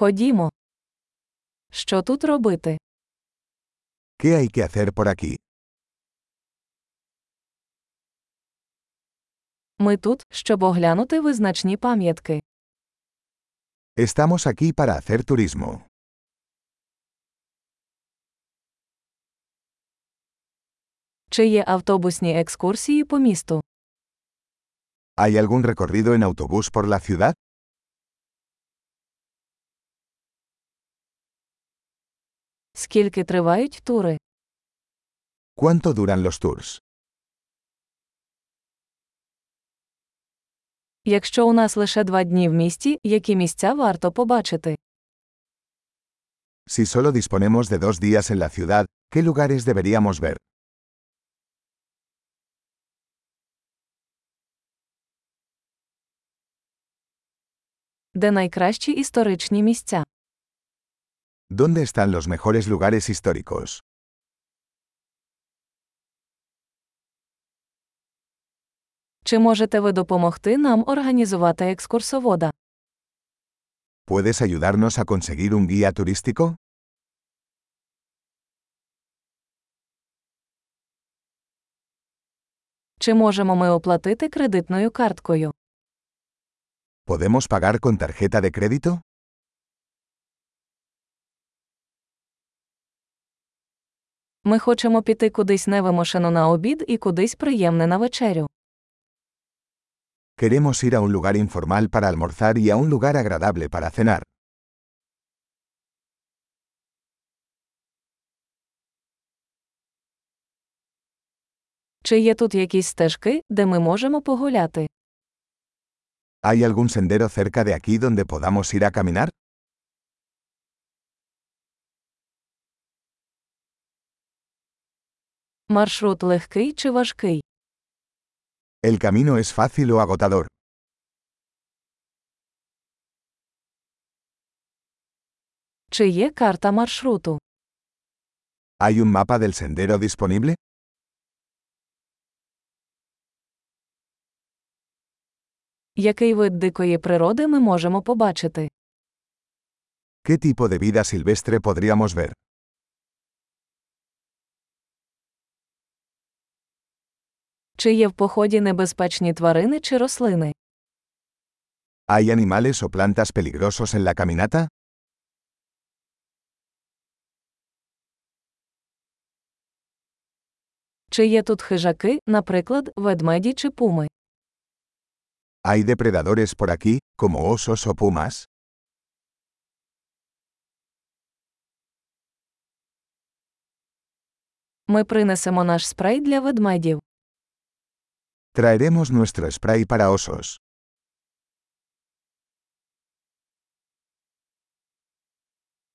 Ходімо. Що тут робити? ¿Qué hay que hacer por aquí? Ми тут, щоб оглянути визначні пам'ятки. Estamos aquí para hacer turismo. Чи є автобусні екскурсії по місту? ¿Hay algún recorrido en autobús por la ciudad? Скільки тривають тури? ¿Cuánto duran los tours? Якщо у нас лише 2 дні в місті, які місця варто побачити? Si solo disponemos de 2 días en la ciudad, ¿qué lugares deberíamos ver? Де найкращі історичні місця? ¿Dónde están los mejores lugares históricos? Чи можете ви допомогти нам організувати екскурсовода? ¿Puedes ayudarnos a conseguir un guía turístico? Чи можемо ми оплатити кредитною карткою? ¿Podemos pagar con tarjeta de crédito? Ми хочемо піти кудись невимушено на обід і кудись приємне на вечерю. Queremos ir a un lugar informal para almorzar y a un lugar agradable para cenar. Чи є тут якісь стежки, де ми можемо погуляти? ¿Hay algún sendero cerca de aquí donde podamos ir a caminar? Маршрут легкий чи важкий? El camino es fácil o agotador. Чи є карта маршруту? ¿Hay un mapa del sendero disponible? Який вид дикої природи ми можемо побачити? ¿Qué tipo de vida silvestre podríamos ver? Чи є в поході небезпечні тварини чи рослини? ¿Hay animales o plantas peligrosos en la caminata? Чи є тут хижаки, наприклад, ведмеді чи пуми? ¿Hay depredadores por aquí, como osos o pumas? Ми принесемо наш спрей для ведмедів. Traeremos nuestro spray para osos.